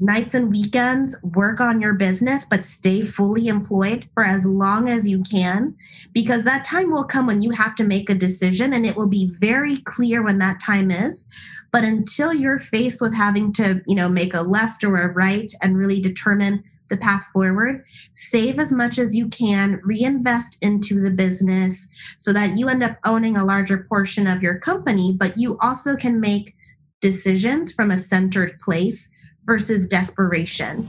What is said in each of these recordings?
nights and weekends, work on your business, but stay fully employed for as long as you can, because that time will come when you have to make a decision, and it will be very clear when that time is. But until you're faced with having to, make a left or a right and really determine the path forward, save as much as you can, reinvest into the business so that you end up owning a larger portion of your company, but you also can make decisions from a centered place versus desperation.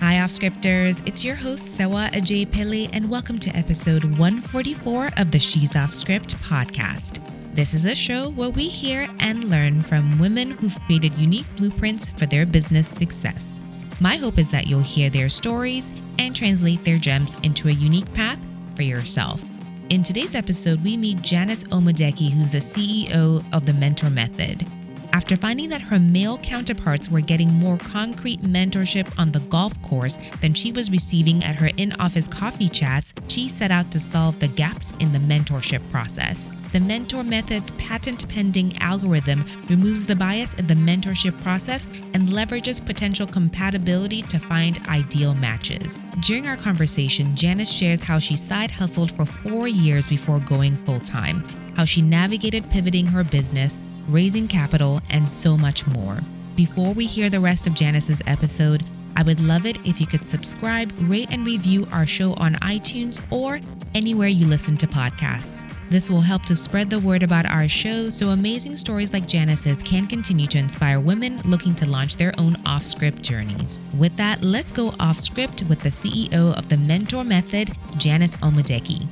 Hi, Offscripters. It's your host, Sewa Ajay Pillay, and welcome to episode 144 of the She's Offscript podcast. This is a show where we hear and learn from women who've created unique blueprints for their business success. My hope is that you'll hear their stories and translate their gems into a unique path for yourself. In today's episode, we meet Janice Omadeki, who's the CEO of The Mentor Method. After finding that her male counterparts were getting more concrete mentorship on the golf course than she was receiving at her in-office coffee chats, she set out to solve the gaps in the mentorship process. The Mentor Method's patent-pending algorithm removes the bias in the mentorship process and leverages potential compatibility to find ideal matches. During our conversation, Janice shares how she side hustled for 4 years before going full-time, how she navigated pivoting her business, raising capital, and so much more. Before we hear the rest of Janice's episode, I would love it if you could subscribe, rate, and review our show on iTunes or anywhere you listen to podcasts. This will help to spread the word about our show so amazing stories like Janice's can continue to inspire women looking to launch their own off-script journeys. With that, let's go off-script with the CEO of The Mentor Method, Janice Omadeki.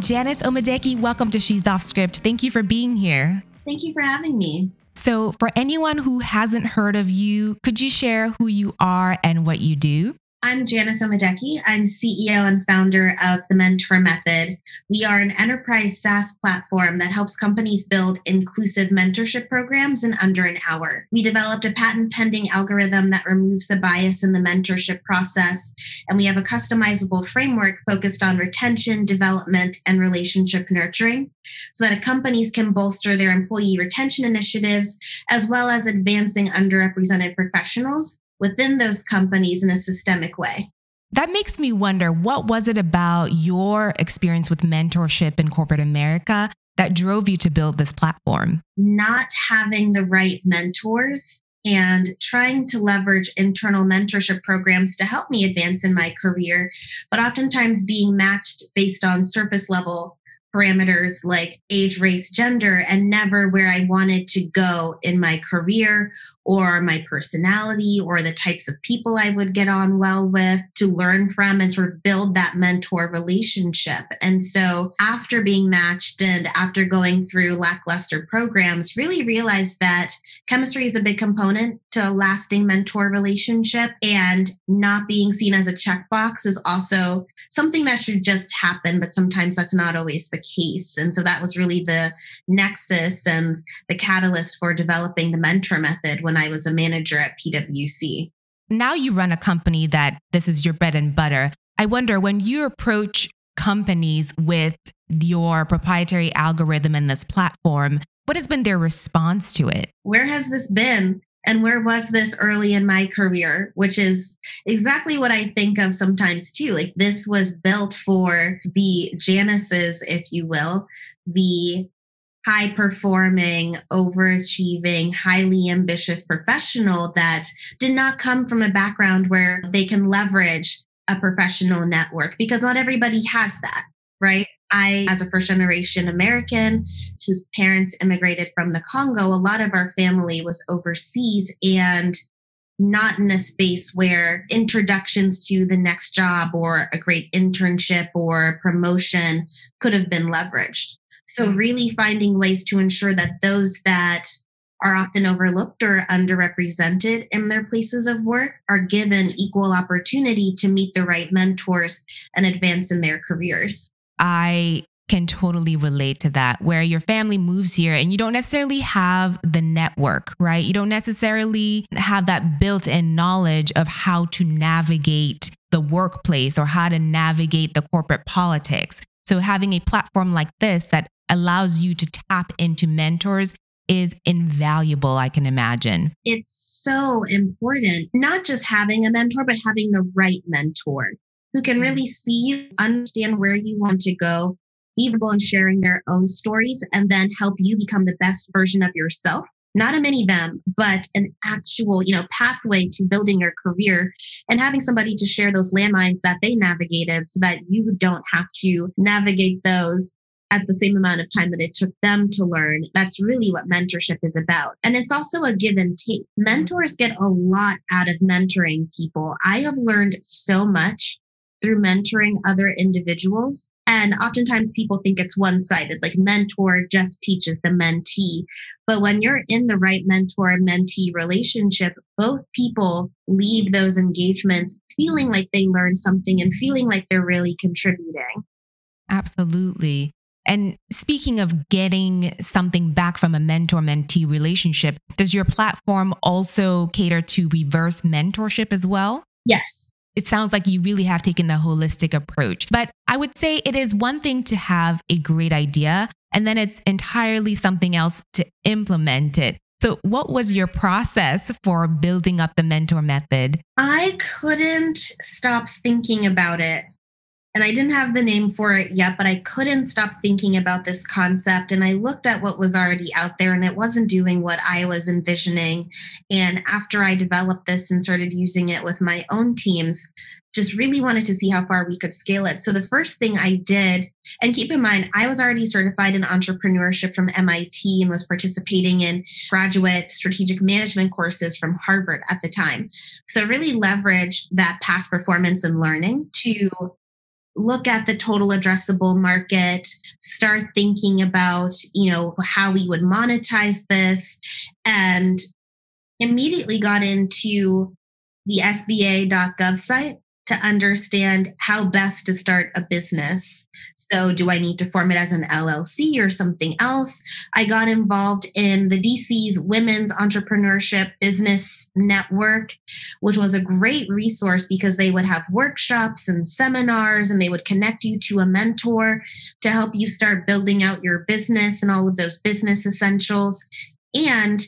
Janice Omadeki, welcome to She's Off Script. Thank you for being here. Thank you for having me. So for anyone who hasn't heard of you, could you share who you are and what you do? I'm Janice Omadeki. I'm CEO and founder of The Mentor Method. We are an enterprise SaaS platform that helps companies build inclusive mentorship programs in under an hour. We developed a patent-pending algorithm that removes the bias in the mentorship process, and we have a customizable framework focused on retention, development, and relationship nurturing so that companies can bolster their employee retention initiatives as well as advancing underrepresented professionals within those companies in a systemic way. That makes me wonder, what was it about your experience with mentorship in corporate America that drove you to build this platform? Not having the right mentors and trying to leverage internal mentorship programs to help me advance in my career, but oftentimes being matched based on surface level parameters like age, race, gender, and never where I wanted to go in my career or my personality or the types of people I would get on well with to learn from and sort of build that mentor relationship. And so after being matched and after going through lackluster programs, really realized that chemistry is a big component to a lasting mentor relationship, and not being seen as a checkbox is also something that should just happen, but sometimes that's not always the case. And so that was really the nexus and the catalyst for developing the Mentor Method when I was a manager at PwC. Now you run a company that this is your bread and butter. I wonder, when you approach companies with your proprietary algorithm and this platform, what has been their response to it? Where has this been? And where was this early in my career? Which is exactly what I think of sometimes too. Like, this was built for the Janices, if you will, the high-performing, overachieving, highly ambitious professional that did not come from a background where they can leverage a professional network, because not everybody has that, right? I, as a first-generation American whose parents immigrated from the Congo, a lot of our family was overseas and not in a space where introductions to the next job or a great internship or promotion could have been leveraged. So really finding ways to ensure that those that are often overlooked or underrepresented in their places of work are given equal opportunity to meet the right mentors and advance in their careers. I can totally relate to that, where your family moves here and you don't necessarily have the network, right? You don't necessarily have that built-in knowledge of how to navigate the workplace or how to navigate the corporate politics. So having a platform like this that allows you to tap into mentors is invaluable, I can imagine. It's so important, not just having a mentor, but having the right mentor who can really see you, understand where you want to go, be able in sharing their own stories, and then help you become the best version of yourself. Not a mini them, but an actual, pathway to building your career and having somebody to share those landmines that they navigated so that you don't have to navigate those at the same amount of time that it took them to learn. That's really what mentorship is about. And it's also a give and take. Mentors get a lot out of mentoring people. I have learned so much through mentoring other individuals. And oftentimes people think it's one-sided, like mentor just teaches the mentee. But when you're in the right mentor-mentee relationship, both people leave those engagements feeling like they learned something and feeling like they're really contributing. Absolutely. And speaking of getting something back from a mentor-mentee relationship, does your platform also cater to reverse mentorship as well? Yes. It sounds like you really have taken a holistic approach, but I would say it is one thing to have a great idea, and then it's entirely something else to implement it. So what was your process for building up the mentor method? I couldn't stop thinking about it. And I didn't have the name for it yet, but I couldn't stop thinking about this concept. And I looked at what was already out there and it wasn't doing what I was envisioning. And after I developed this and started using it with my own teams, just really wanted to see how far we could scale it. So the first thing I did, and keep in mind, I was already certified in entrepreneurship from MIT and was participating in graduate strategic management courses from Harvard at the time. So really leveraged that past performance and learning to look at the total addressable market, start thinking about, how we would monetize this, and immediately got into the SBA.gov site to understand how best to start a business. So do I need to form it as an LLC or something else? I got involved in the DC's Women's Entrepreneurship Business Network, which was a great resource because they would have workshops and seminars and they would connect you to a mentor to help you start building out your business and all of those business essentials. And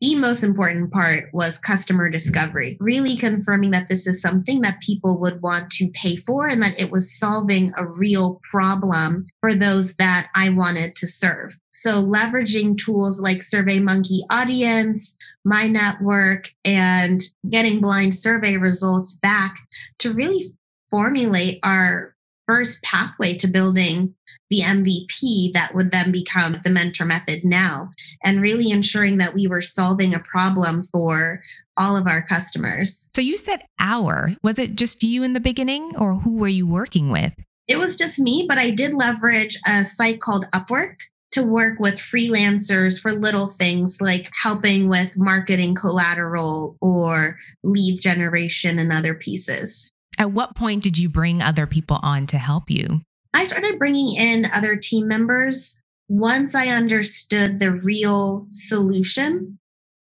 the most important part was customer discovery, really confirming that this is something that people would want to pay for and that it was solving a real problem for those that I wanted to serve. So leveraging tools like SurveyMonkey Audience, My Network, and getting blind survey results back to really formulate our first pathway to building the MVP that would then become the mentor method now, and really ensuring that we were solving a problem for all of our customers. So you said our, was it just you in the beginning or who were you working with? It was just me, but I did leverage a site called Upwork to work with freelancers for little things like helping with marketing collateral or lead generation and other pieces. At what point did you bring other people on to help you? I started bringing in other team members once I understood the real solution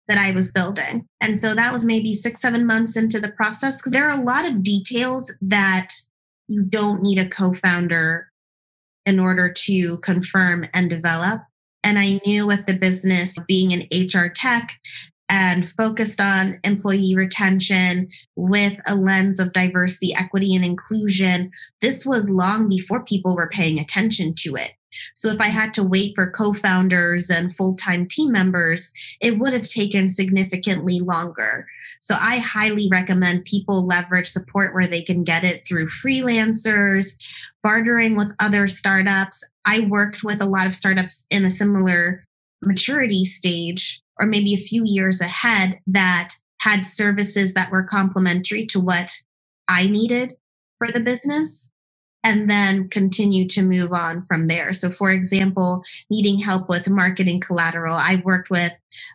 that I was building. And so that was maybe 6-7 months into the process, because there are a lot of details that you don't need a co-founder in order to confirm and develop. And I knew with the business being an HR tech and focused on employee retention with a lens of diversity, equity, and inclusion, this was long before people were paying attention to it. So if I had to wait for co-founders and full-time team members, it would have taken significantly longer. So I highly recommend people leverage support where they can get it through freelancers, bartering with other startups. I worked with a lot of startups in a similar maturity stage, or maybe a few years ahead, that had services that were complementary to what I needed for the business, and then continue to move on from there. So for example, needing help with marketing collateral, I worked with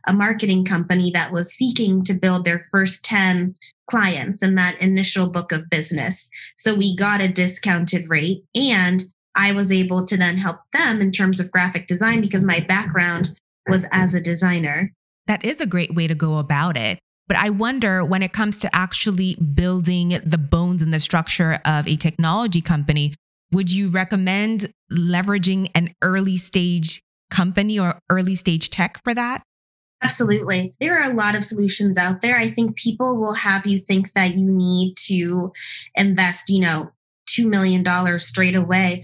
a marketing company that was seeking to build their first 10 clients in that initial book of business. So we got a discounted rate, and I was able to then help them in terms of graphic design because my background was as a designer. That is a great way to go about it. But I wonder, when it comes to actually building the bones and the structure of a technology company, would you recommend leveraging an early stage company or early stage tech for that? Absolutely. There are a lot of solutions out there. I think people will have you think that you need to invest, $2 million straight away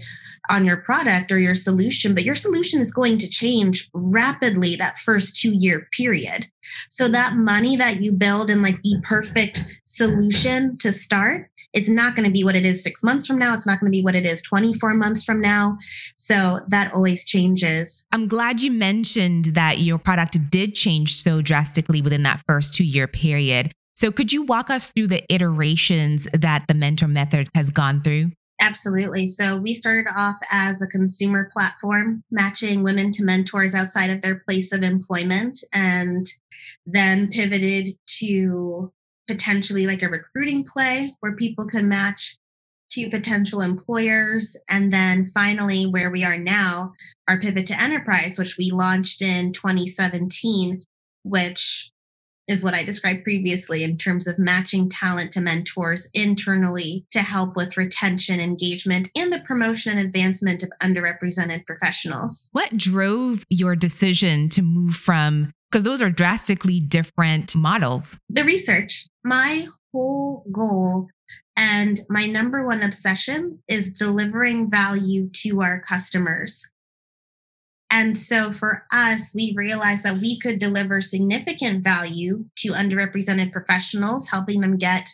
on your product or your solution, but your solution is going to change rapidly that first 2-year period. So that money that you build in like the perfect solution to start, it's not going to be what it is 6 months from now. It's not going to be what it is 24 months from now. So that always changes. I'm glad you mentioned that your product did change so drastically within that first 2-year period. So could you walk us through the iterations that the Mentor Method has gone through? Absolutely. So we started off as a consumer platform, matching women to mentors outside of their place of employment, and then pivoted to potentially like a recruiting play where people could match to potential employers. And then finally, where we are now, our pivot to enterprise, which we launched in 2017, which is what I described previously in terms of matching talent to mentors internally to help with retention, engagement, and the promotion and advancement of underrepresented professionals. What drove your decision to move from, because those are drastically different models? The research. My whole goal and my number one obsession is delivering value to our customers. And so for us, we realized that we could deliver significant value to underrepresented professionals, helping them get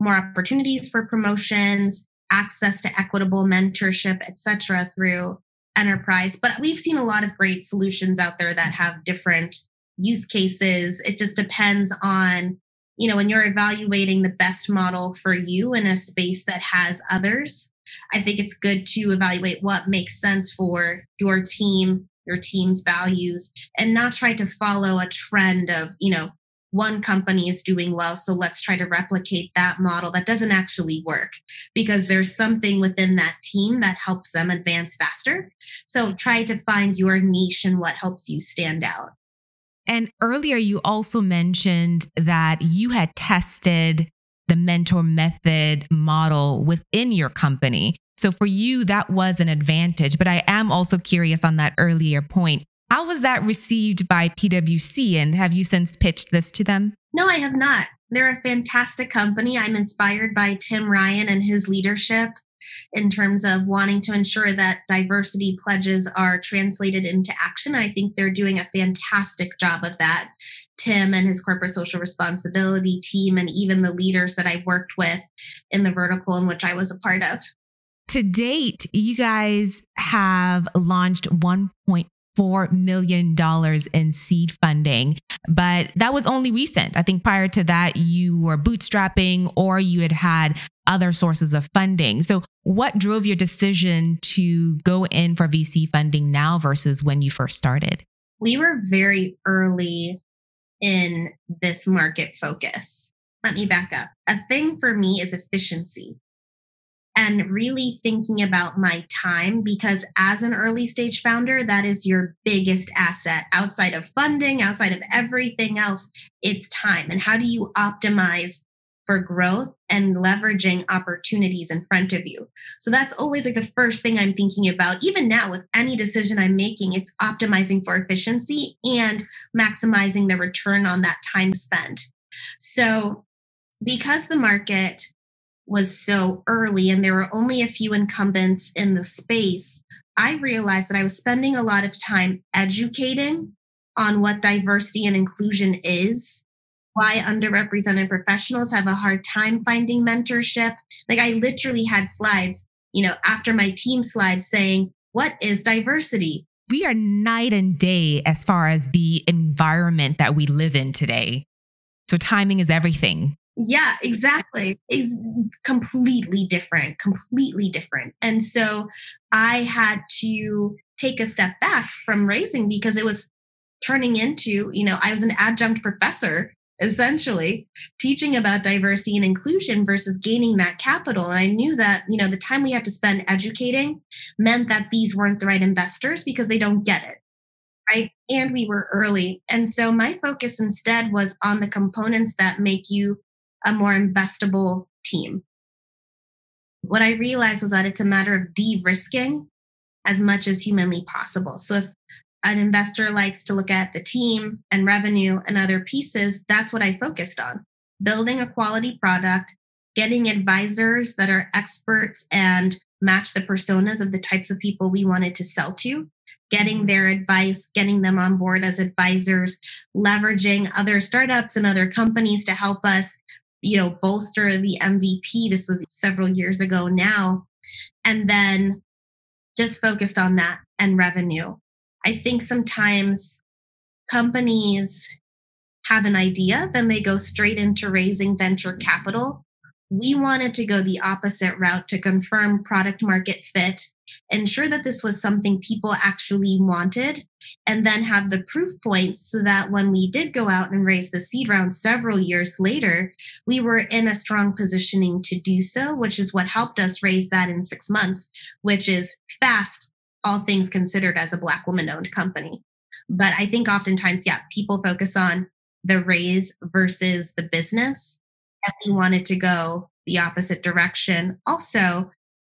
more opportunities for promotions, access to equitable mentorship, et cetera, through enterprise. But we've seen a lot of great solutions out there that have different use cases. It just depends on, when you're evaluating the best model for you in a space that has others, I think it's good to evaluate what makes sense for your team, your team's values, and not try to follow a trend of, one company is doing well, so let's try to replicate that model. That doesn't actually work because there's something within that team that helps them advance faster. So try to find your niche and what helps you stand out. And earlier, you also mentioned that you had tested the Mentor Method model within your company. So for you, that was an advantage. But I am also curious on that earlier point. How was that received by PwC? And have you since pitched this to them? No, I have not. They're a fantastic company. I'm inspired by Tim Ryan and his leadership in terms of wanting to ensure that diversity pledges are translated into action. And I think they're doing a fantastic job of that. Tim and his corporate social responsibility team, and even the leaders that I worked with in the vertical in which I was a part of. To date, you guys have launched $1.4 million in seed funding, but that was only recent. I think prior to that, you were bootstrapping or you had other sources of funding. So what drove your decision to go in for VC funding now versus when you first started? We were very early in this market focus. Let me back up. A thing for me is efficiency and really thinking about my time, because as an early stage founder, that is your biggest asset outside of funding, outside of everything else. It's time. And how do you optimize for growth and leveraging opportunities in front of you? So that's always like the first thing I'm thinking about. Even now with any decision I'm making, it's optimizing for efficiency and maximizing the return on that time spent. So because the market was so early and there were only a few incumbents in the space, I realized that I was spending a lot of time educating on what diversity and inclusion is, why underrepresented professionals have a hard time finding mentorship. Like I literally had slides, after my team slide saying, what is diversity? We are night and day as far as the environment that we live in today. So timing is everything. Yeah, exactly. It's completely different. And so I had to take a step back from raising because it was turning into, I was an adjunct professor essentially teaching about diversity and inclusion versus gaining that capital. And I knew that, the time we had to spend educating meant that these weren't the right investors because they don't get it, right? And we were early. And so my focus instead was on the components that make you a more investable team. What I realized was that it's a matter of de-risking as much as humanly possible. So if an investor likes to look at the team and revenue and other pieces, that's what I focused on. Building a quality product, getting advisors that are experts and match the personas of the types of people we wanted to sell to, getting their advice, getting them on board as advisors, leveraging other startups and other companies to help us, bolster the MVP. This was several years ago now. And then just focused on that and revenue. I think sometimes companies have an idea, then they go straight into raising venture capital. We wanted to go the opposite route to confirm product market fit, ensure that this was something people actually wanted, and then have the proof points so that when we did go out and raise the seed round several years later, we were in a strong positioning to do so, which is what helped us raise that in 6 months, which is fast, all things considered, as a Black woman-owned company. But I think oftentimes, people focus on the raise versus the business. And we wanted to go the opposite direction. Also,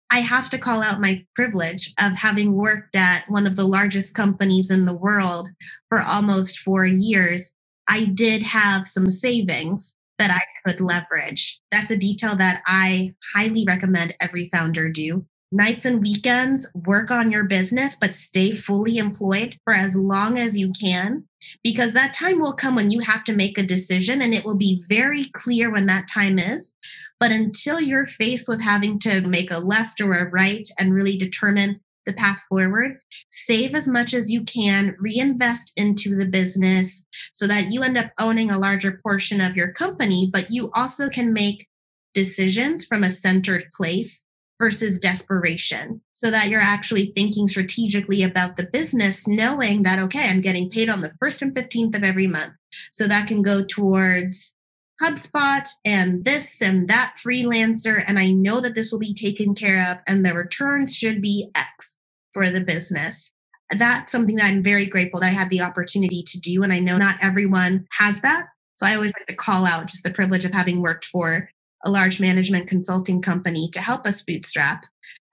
I have to call out my privilege of having worked at one of the largest companies in the world for almost 4 years. I did have some savings that I could leverage. That's a detail that I highly recommend every founder do. Nights and weekends, work on your business, but stay fully employed for as long as you can, because that time will come when you have to make a decision, and it will be very clear when that time is. But until you're faced with having to make a left or a right and really determine the path forward, save as much as you can, reinvest into the business so that you end up owning a larger portion of your company, but you also can make decisions from a centered place versus desperation, so that you're actually thinking strategically about the business, knowing that, okay, I'm getting paid on the 1st and 15th of every month. So that can go towards HubSpot and this and that freelancer. And I know that this will be taken care of and the returns should be X for the business. That's something that I'm very grateful that I had the opportunity to do. And I know not everyone has that. So I always like to call out just the privilege of having worked for a large management consulting company to help us bootstrap.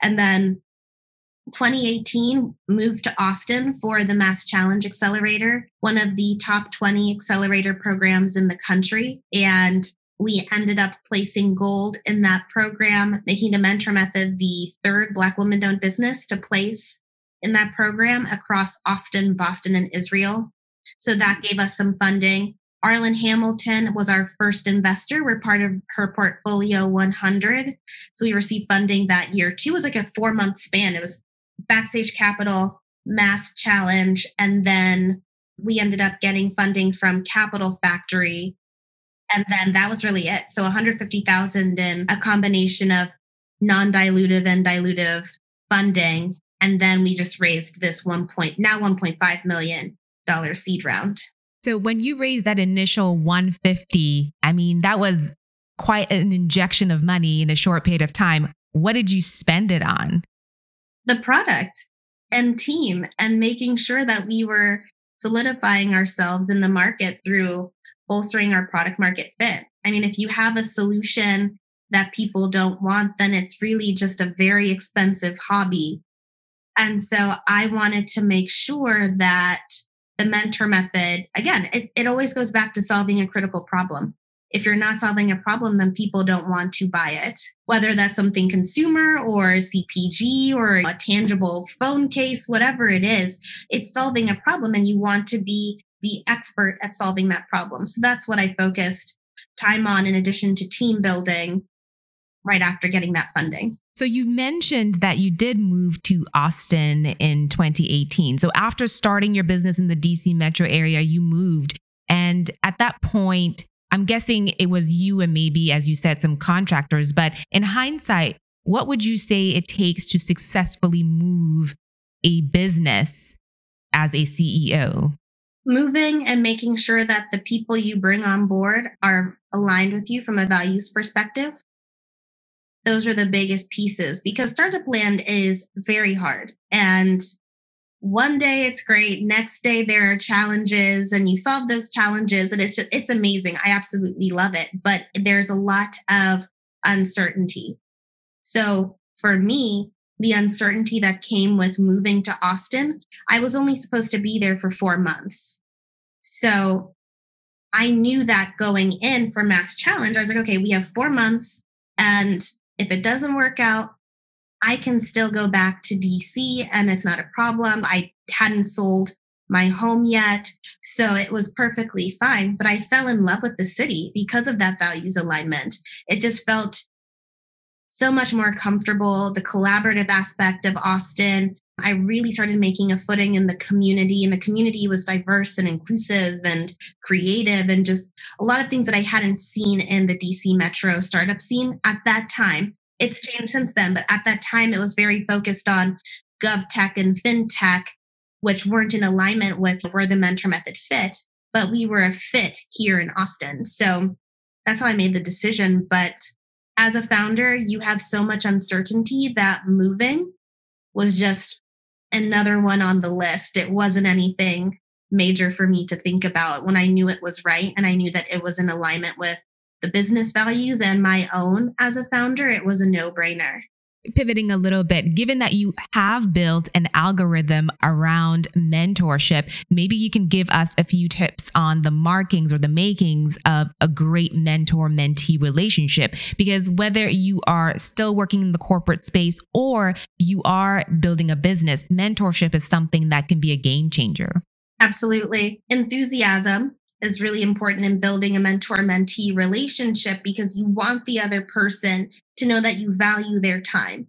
And then 2018, moved to Austin for the Mass Challenge Accelerator, one of the top 20 accelerator programs in the country. And we ended up placing gold in that program, making the Mentor Method the third Black woman-owned business to place in that program across Austin, Boston, and Israel. So that gave us some funding. Arlen Hamilton was our first investor. We're part of her Portfolio 100. So we received funding that year too. It was like a 4-month span. It was Backstage Capital, Mass Challenge, and then we ended up getting funding from Capital Factory. And then that was really it. So $150,000 in a combination of non-dilutive and dilutive funding. And then we just raised this $1.5 million seed round. So when you raised that initial 150, that was quite an injection of money in a short period of time. What did you spend it on? The product and team, and making sure that we were solidifying ourselves in the market through bolstering our product market fit. If you have a solution that people don't want, then it's really just a very expensive hobby. And so I wanted to make sure that the Mentor Method, again, it always goes back to solving a critical problem. If you're not solving a problem, then people don't want to buy it, whether that's something consumer or CPG or a tangible phone case, whatever it is, it's solving a problem and you want to be the expert at solving that problem. So that's what I focused time on, in addition to team building right after getting that funding. So you mentioned that you did move to Austin in 2018. So after starting your business in the DC metro area, you moved. And at that point, I'm guessing it was you and maybe, as you said, some contractors. But in hindsight, what would you say it takes to successfully move a business as a CEO? Moving and making sure that the people you bring on board are aligned with you from a values perspective. Those are the biggest pieces, because startup land is very hard. And one day it's great. Next day there are challenges and you solve those challenges. And it's amazing. I absolutely love it. But there's a lot of uncertainty. So for me, the uncertainty that came with moving to Austin, I was only supposed to be there for 4 months. So I knew that going in for Mass Challenge, I was like, okay, we have 4 months. And if it doesn't work out, I can still go back to DC and it's not a problem. I hadn't sold my home yet. So it was perfectly fine. But I fell in love with the city because of that values alignment. It just felt so much more comfortable. The collaborative aspect of Austin, I really started making a footing in the community, and the community was diverse and inclusive and creative and just a lot of things that I hadn't seen in the DC metro startup scene at that time. It's changed since then, but at that time it was very focused on GovTech and FinTech, which weren't in alignment with where the Mentor Method fit, but we were a fit here in Austin. So that's how I made the decision. But as a founder, you have so much uncertainty that moving was just another one on the list. It wasn't anything major for me to think about when I knew it was right. And I knew that it was in alignment with the business values and my own as a founder. It was a no-brainer. Pivoting a little bit, given that you have built an algorithm around mentorship, maybe you can give us a few tips on the markings or the makings of a great mentor-mentee relationship. Because whether you are still working in the corporate space or you are building a business, mentorship is something that can be a game changer. Absolutely. Enthusiasm is really important in building a mentor-mentee relationship because you want the other person to know that you value their time.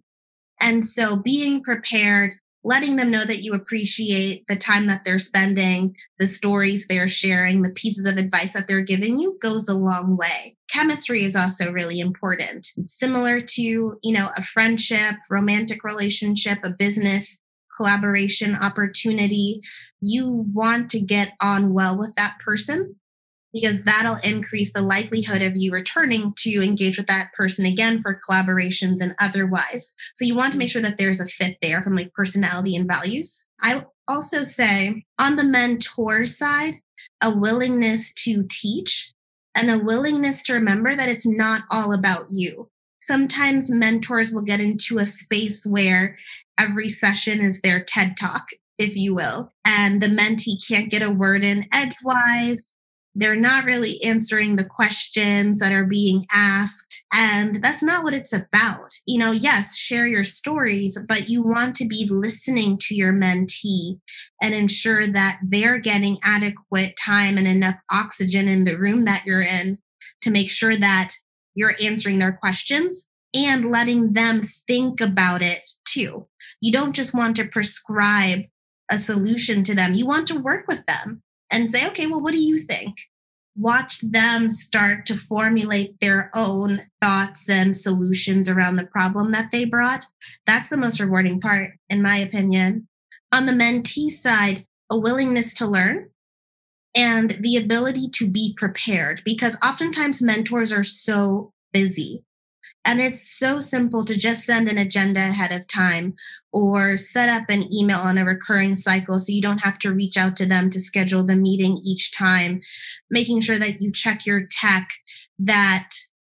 And so being prepared, letting them know that you appreciate the time that they're spending, the stories they're sharing, the pieces of advice that they're giving you goes a long way. Chemistry is also really important. Similar to, a friendship, romantic relationship, a business collaboration opportunity, you want to get on well with that person because that'll increase the likelihood of you returning to engage with that person again for collaborations and otherwise. So you want to make sure that there's a fit there from like personality and values. I also say on the mentor side, a willingness to teach and a willingness to remember that it's not all about you. Sometimes mentors will get into a space where every session is their TED Talk, if you will, and the mentee can't get a word in edgewise. They're not really answering the questions that are being asked. And that's not what it's about. Yes, share your stories, but you want to be listening to your mentee and ensure that they're getting adequate time and enough oxygen in the room that you're in to make sure that you're answering their questions and letting them think about it too. You don't just want to prescribe a solution to them. You want to work with them and say, okay, well, what do you think? Watch them start to formulate their own thoughts and solutions around the problem that they brought. That's the most rewarding part, in my opinion. On the mentee side, a willingness to learn and the ability to be prepared, because oftentimes mentors are so busy and it's so simple to just send an agenda ahead of time or set up an email on a recurring cycle so you don't have to reach out to them to schedule the meeting each time, making sure that you check your tech, that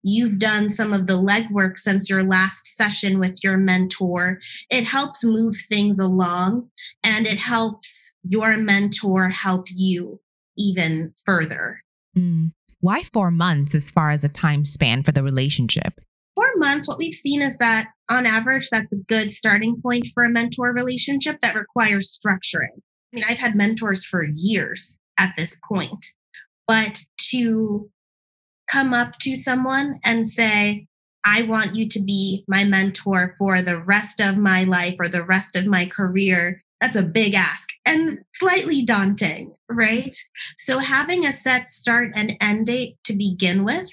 you've done some of the legwork since your last session with your mentor. It helps move things along and it helps your mentor help you even further. Why 4 months as far as a time span for the relationship? 4 months, what we've seen is that on average, that's a good starting point for a mentor relationship that requires structuring. I've had mentors for years at this point, but to come up to someone and say, I want you to be my mentor for the rest of my life or the rest of my career, that's a big ask and slightly daunting, right? So having a set start and end date to begin with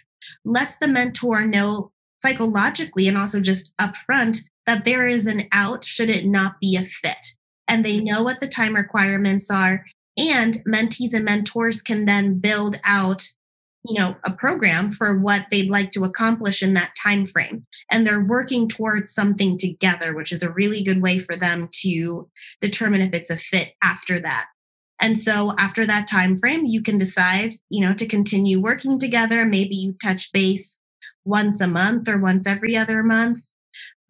lets the mentor know psychologically and also just upfront that there is an out should it not be a fit. And they know what the time requirements are. And mentees and mentors can then build out a program for what they'd like to accomplish in that time frame. And they're working towards something together, which is a really good way for them to determine if it's a fit after that. And so after that time frame, you can decide, to continue working together. Maybe you touch base once a month or once every other month.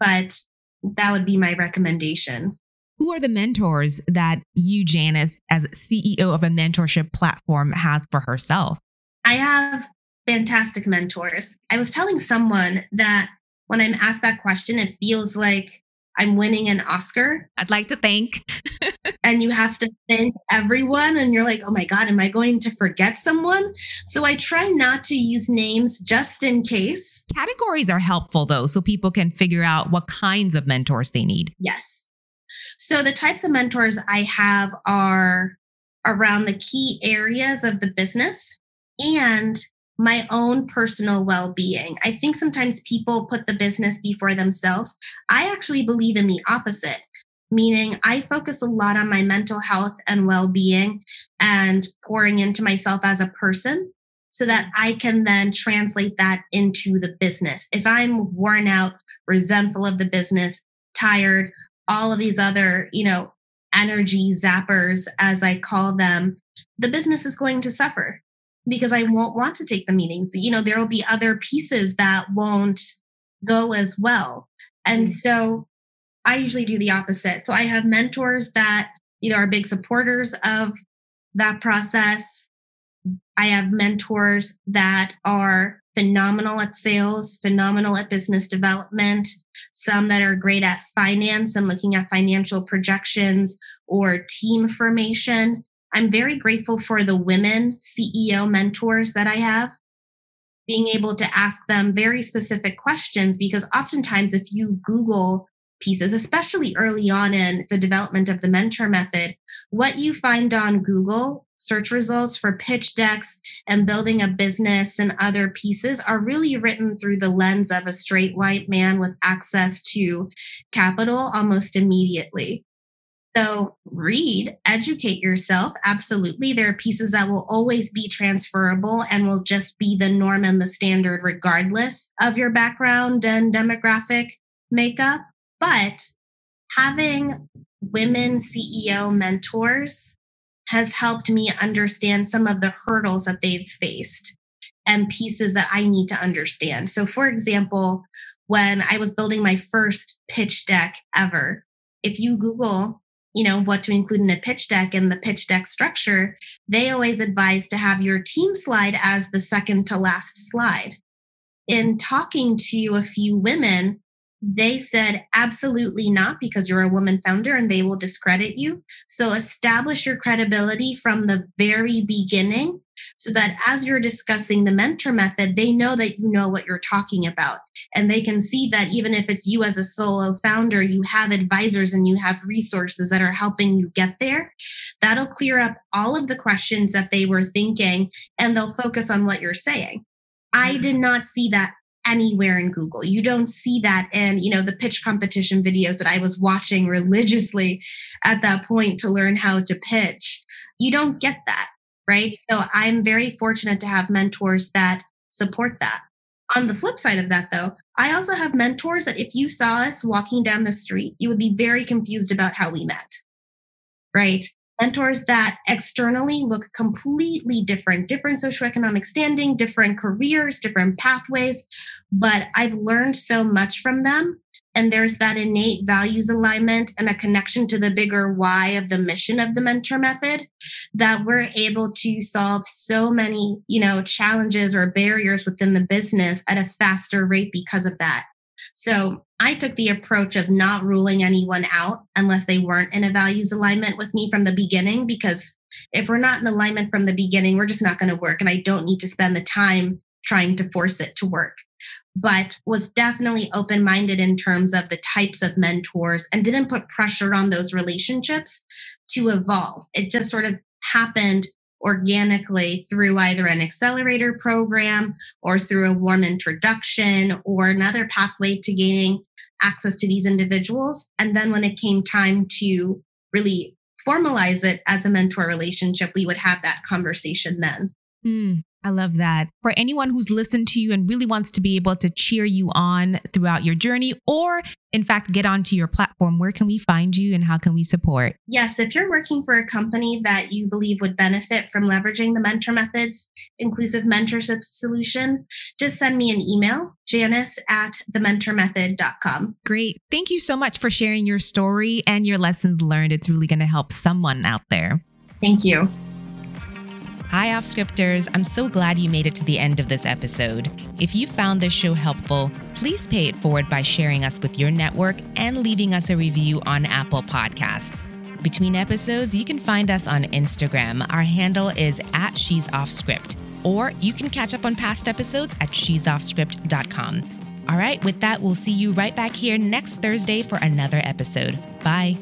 But that would be my recommendation. Who are the mentors that you, Janice, as CEO of a mentorship platform, has for herself? I have fantastic mentors. I was telling someone that when I'm asked that question, it feels like I'm winning an Oscar. I'd like to thank. And you have to thank everyone. And you're like, oh my God, am I going to forget someone? So I try not to use names just in case. Categories are helpful though, so people can figure out what kinds of mentors they need. Yes. So the types of mentors I have are around the key areas of the business and my own personal well-being. I think sometimes people put the business before themselves. I actually believe in the opposite, meaning I focus a lot on my mental health and well-being and pouring into myself as a person so that I can then translate that into the business. If I'm worn out, resentful of the business, tired, all of these other, energy zappers, as I call them, the business is going to suffer, because I won't want to take the meetings. There will be other pieces that won't go as well. And so I usually do the opposite. So I have mentors that are big supporters of that process. I have mentors that are phenomenal at sales, phenomenal at business development, some that are great at finance and looking at financial projections or team formation. I'm very grateful for the women CEO mentors that I have, being able to ask them very specific questions, because oftentimes if you Google pieces, especially early on in the development of the mentor method, what you find on Google search results for pitch decks and building a business and other pieces are really written through the lens of a straight white man with access to capital almost immediately. So read, educate yourself. Absolutely. There are pieces that will always be transferable and will just be the norm and the standard regardless of your background and demographic makeup. But having women CEO mentors has helped me understand some of the hurdles that they've faced and pieces that I need to understand. So for example, when I was building my first pitch deck ever, if you Google what to include in a pitch deck and the pitch deck structure, they always advise to have your team slide as the second to last slide. In talking to a few women, they said, absolutely not, because you're a woman founder and they will discredit you. So establish your credibility from the very beginning so that as you're discussing the mentor method, they know that you know what you're talking about. And they can see that even if it's you as a solo founder, you have advisors and you have resources that are helping you get there. That'll clear up all of the questions that they were thinking and they'll focus on what you're saying. I did not see that anywhere in Google. You don't see that in, the pitch competition videos that I was watching religiously at that point to learn how to pitch. You don't get that, right? So I'm very fortunate to have mentors that support that. On the flip side of that, though, I also have mentors that if you saw us walking down the street, you would be very confused about how we met, right? Mentors that externally look completely different, different socioeconomic standing, different careers, different pathways. But I've learned so much from them. And there's that innate values alignment and a connection to the bigger why of the mission of the mentor method that we're able to solve so many, challenges or barriers within the business at a faster rate because of that. So I took the approach of not ruling anyone out unless they weren't in a values alignment with me from the beginning, because if we're not in alignment from the beginning, we're just not going to work. And I don't need to spend the time trying to force it to work, but was definitely open-minded in terms of the types of mentors and didn't put pressure on those relationships to evolve. It just sort of happened organically through either an accelerator program or through a warm introduction or another pathway to gaining access to these individuals. And then when it came time to really formalize it as a mentor relationship, we would have that conversation then. I love that. For anyone who's listened to you and really wants to be able to cheer you on throughout your journey, or in fact, get onto your platform, where can we find you and how can we support? Yes, if you're working for a company that you believe would benefit from leveraging the Mentor Method's inclusive mentorship solution, just send me an email, janice@thementormethod.com. Great. Thank you so much for sharing your story and your lessons learned. It's really going to help someone out there. Thank you. Hi, Offscripters. I'm so glad you made it to the end of this episode. If you found this show helpful, please pay it forward by sharing us with your network and leaving us a review on Apple Podcasts. Between episodes, you can find us on Instagram. Our handle is @She'sOffscript, or you can catch up on past episodes at she'soffscript.com. All right, with that, we'll see you right back here next Thursday for another episode. Bye.